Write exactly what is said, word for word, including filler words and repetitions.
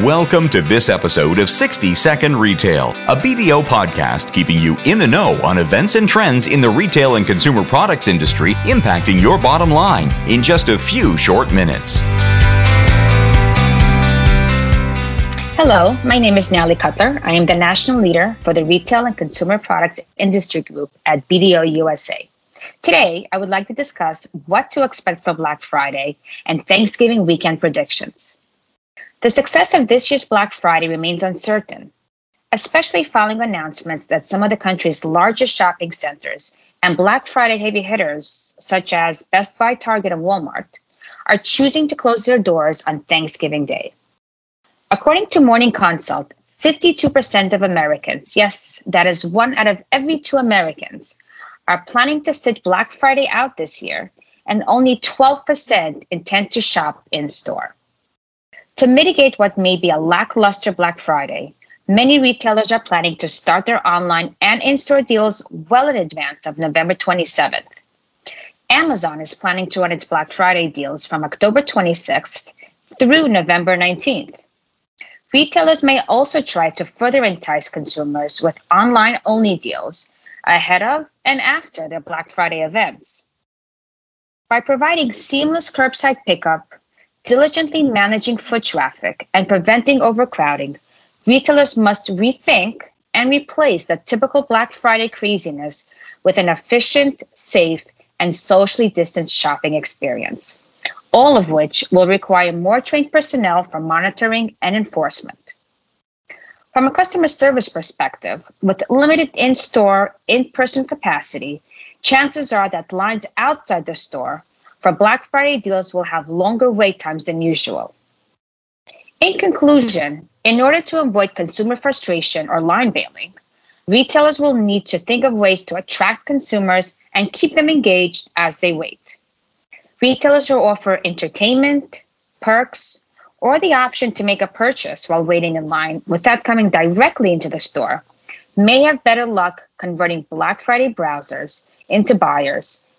Welcome to this episode of sixty second retail, a B D O podcast keeping you in the know on events and trends in the retail and consumer products industry impacting your bottom line in just a few short minutes. Hello, my name is Nellie Cutler. I am the national leader for the Retail and Consumer Products Industry Group at B D O U S A. Today, I would like to discuss what to expect for Black Friday and Thanksgiving weekend predictions. The success of this year's Black Friday remains uncertain, especially following announcements that some of the country's largest shopping centers and Black Friday heavy hitters, such as Best Buy, Target, and Walmart, are choosing to close their doors on Thanksgiving Day. According to Morning Consult, fifty-two percent of Americans, yes, that is one out of every two Americans, are planning to sit Black Friday out this year, and only twelve percent intend to shop in store. To mitigate what may be a lackluster Black Friday, many retailers are planning to start their online and in-store deals well in advance of November twenty-seventh. Amazon is planning to run its Black Friday deals from October twenty-sixth through November nineteenth. Retailers may also try to further entice consumers with online-only deals ahead of and after their Black Friday events. By providing seamless curbside pickup, diligently managing foot traffic, and preventing overcrowding, retailers must rethink and replace the typical Black Friday craziness with an efficient, safe, and socially distanced shopping experience, all of which will require more trained personnel for monitoring and enforcement. From a customer service perspective, with limited in-store, in-person capacity, chances are that lines outside the store for Black Friday deals will have longer wait times than usual. In conclusion, in order to avoid consumer frustration or line bailing, retailers will need to think of ways to attract consumers and keep them engaged as they wait. Retailers will offer entertainment, perks, or the option to make a purchase while waiting in line without coming directly into the store, may have better luck converting Black Friday browsers into buyers